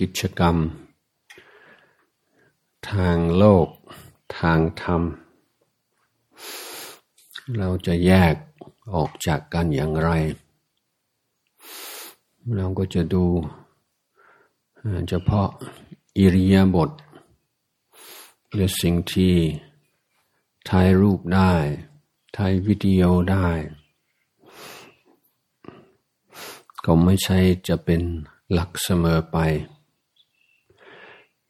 กิจกรรมทางโลกทางธรรมเราจะแยกออกจากกันอย่างไรเราก็จะดูเฉพาะอิริยาบถหรือสิ่งที่ถ่ายรูปได้ถ่ายวิดีโอได้ก็ไม่ใช่จะเป็นหลักเสมอไป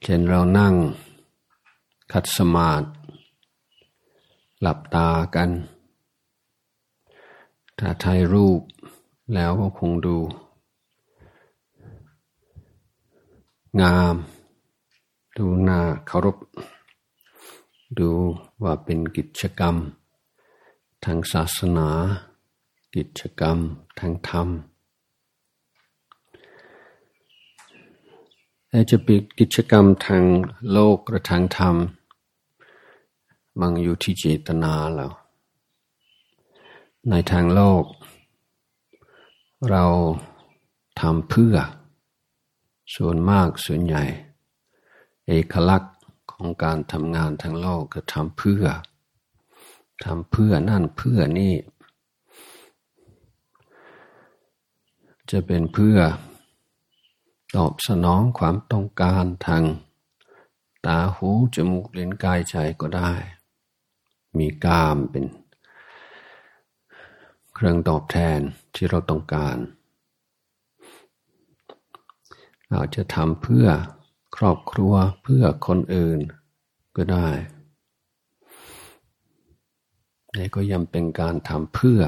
เช่นเรานั่งขัดสมาธิหลับตากันถ้าถ่ายรูปแล้วก็คงดูงามดูน่าเคารพดูว่าเป็นกิจกรรมทางศาสนากิจกรรมทางธรรมอาจจะเป็นกิจกรรมทางโลกหรือทางธรรมมันอยู่ที่เจตนาแล้วในทางโลกเราทำเพื่อส่วนมากส่วนใหญ่เอกลักษณ์ของการทำงานทางโลกคือทำเพื่อนั่นเพื่อนี่จะเป็นเพื่อตอบสนองความต้องการทางตาหูจมูกลิ้นกายใจก็ได้มีกามเป็นเครื่องตอบแทนที่เราต้องการเราจะทำเพื่อครอบครัวเพื่อคนอื่นก็ได้แต่ก็ยังเป็นการทำเพื่อ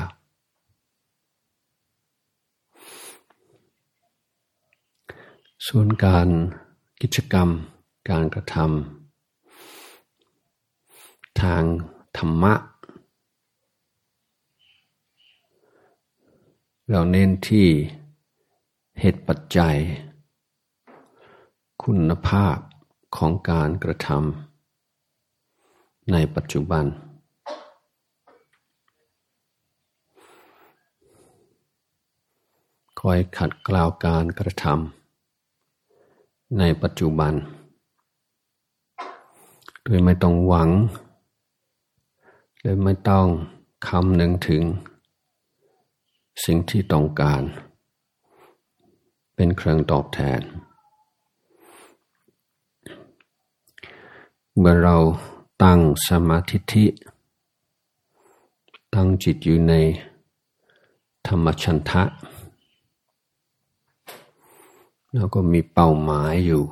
ส่วนการกิจกรรมการกระทำทางธรรมะเราเน้นที่เหตุปัจจัยคุณภาพของการกระทำในปัจจุบันคอยขัดเกลาการกระทำในปัจจุบันโดยไม่ต้องหวังโดยไม่ต้องคำนึงถึงสิ่งที่ต้องการเป็นเครื่องตอบแทนเมื่อเราตั้งสมาธิตั้งจิตอยู่ในธรรมชันทะแล้วก็มีเป้าหมายอยู่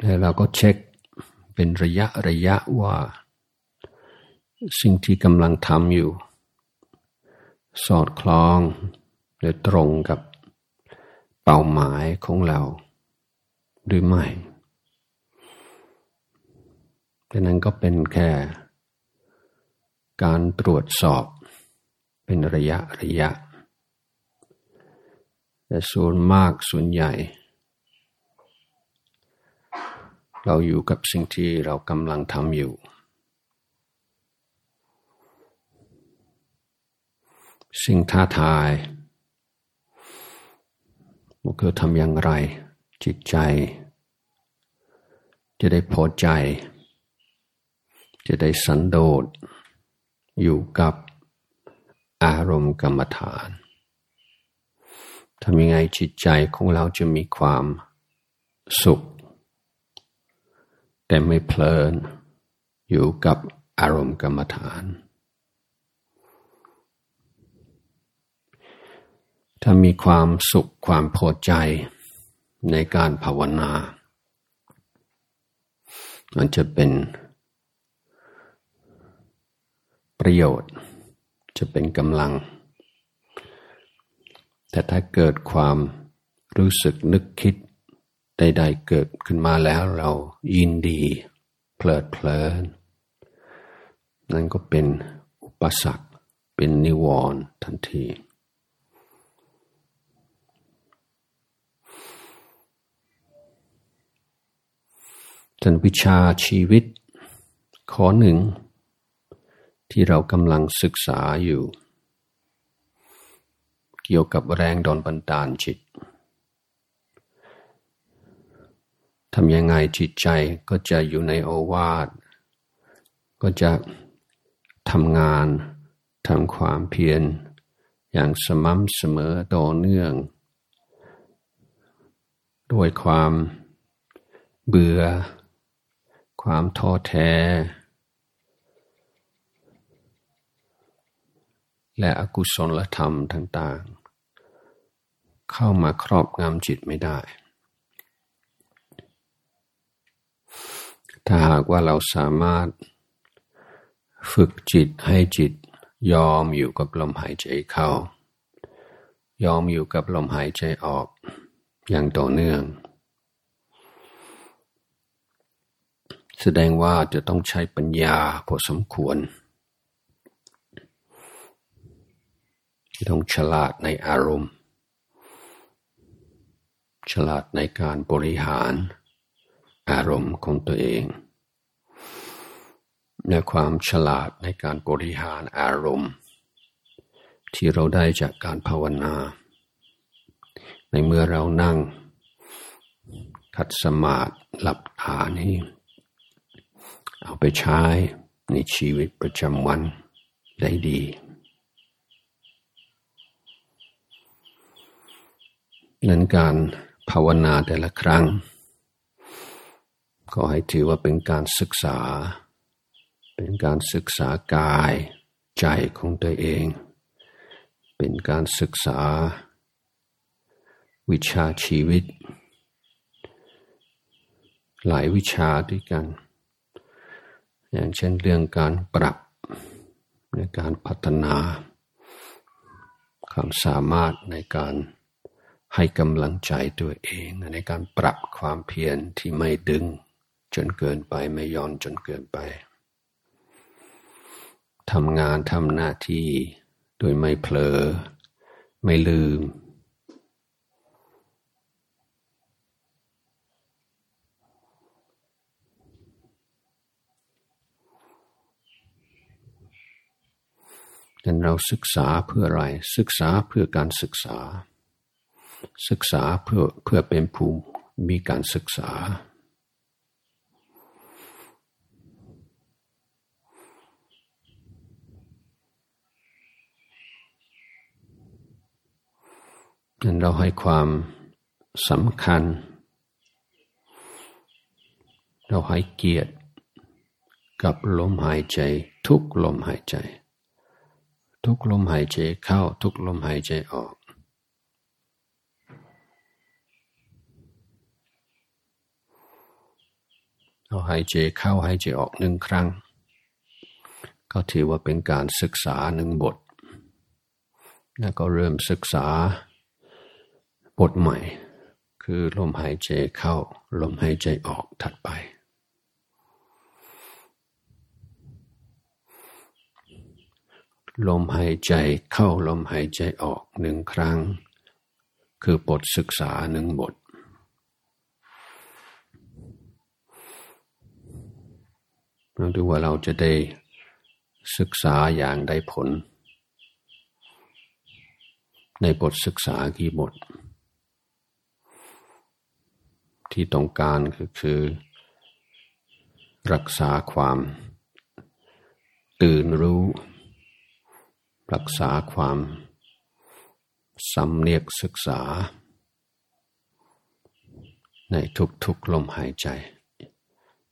แล้วเราก็เช็คเป็นระยะว่าสิ่งที่กำลังทำอยู่สอดคล้องหรือตรงกับเป้าหมายของเราหรือไม่ดังนั้นก็เป็นแค่การตรวจสอบเป็นระยะแต่ส่วนมากส่วนใหญ่เราอยู่กับสิ่งที่เรากำลังทำอยู่สิ่งท้าทายว่าคือทำอย่างไรจิตใจจะได้พอใจจะได้สันโดษอยู่กับอารมณ์กรรมฐานทำยังไงจิตใจของเราจะมีความสุขแต่ไม่เพลินอยู่กับอารมณ์กรรมฐานถ้ามีความสุขความพอใจในการภาวนามันจะเป็นประโยชน์จะเป็นกำลังแต่ถ้าเกิดความรู้สึกนึกคิดใดๆเกิดขึ้นมาแล้วเรายินดีเพลิดเพลินนั่นก็เป็นอุปสรรคเป็นนิวรณ์ทันทีท่านวิชาชีวิตข้อหนึ่งที่เรากำลังศึกษาอยู่เกี่ยวกับแรงดลบันดาลจิต ำยังไงจิตใจก็จะอยู่ในโอวาทก็จะทำงานทำความเพียรอย่างสม่ำเสมอต่อเนื่องด้วยความเบื่อความท้อแท้และอกุศลธรรมต่างๆเข้ามาครอบงำจิตไม่ได้ถ้าหากว่าเราสามารถฝึกจิตให้จิตยอมอยู่กับลมหายใจเข้ายอมอยู่กับลมหายใจออกอย่างต่อเนื่องแสดงว่าจะต้องใช้ปัญญาพอสมควรต้องฉลาดในอารมณ์ฉลาดในการบริหารอารมณ์ของตัวเองและความฉลาดในการบริหารอารมณ์ที่เราได้จากการภาวนาในเมื่อเรานั่งขัดสมาธิหลับตานี่เอาไปใช้ในชีวิตประจำวันได้ดีนั้นการภาวนาแต่ละครั้งก็ให้ถือว่าเป็นการศึกษาเป็นการศึกษากายใจของตัวเองเป็นการศึกษาวิชาชีวิตหลายวิชาด้วยกันอย่างเช่นเรื่องการปรับในการพัฒนาความสามารถในการให้กำลังใจตัวเองในการปรับความเพียรที่ไม่ดึงจนเกินไปไม่ย้อนจนเกินไปทำงานทำหน้าที่โดยไม่เผลอไม่ลืมดังนั้นเราศึกษาเพื่ออะไรศึกษาเพื่อการศึกษาศึกษาเพื่อเป็นภูมิมีการศึกษาดังนั้นเราให้ความสำคัญเราให้เกียรติกับลมหายใจทุกลมหายใจทุกลมหายใจเข้าทุกลมหายใจออกเราหายใจเข้าหายใจออกหนึ่งครั้งก็ถือว่าเป็นการศึกษาหนึ่งบทแล้วก็เริ่มศึกษาบทใหม่คือลมหายใจเข้าลมหายใจออกถัดไปลมหายใจเข้าลมหายใจออกหนึ่งครั้งคือบทศึกษาหนึ่งบทเราดูว่าเราจะได้ศึกษาอย่างได้ผลในบทศึกษากี่บทที่ต้องการคือรักษาความตื่นรู้รักษาความสำเนียกศึกษาในทุกๆลมหายใจ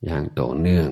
อย่างต่อเนื่อง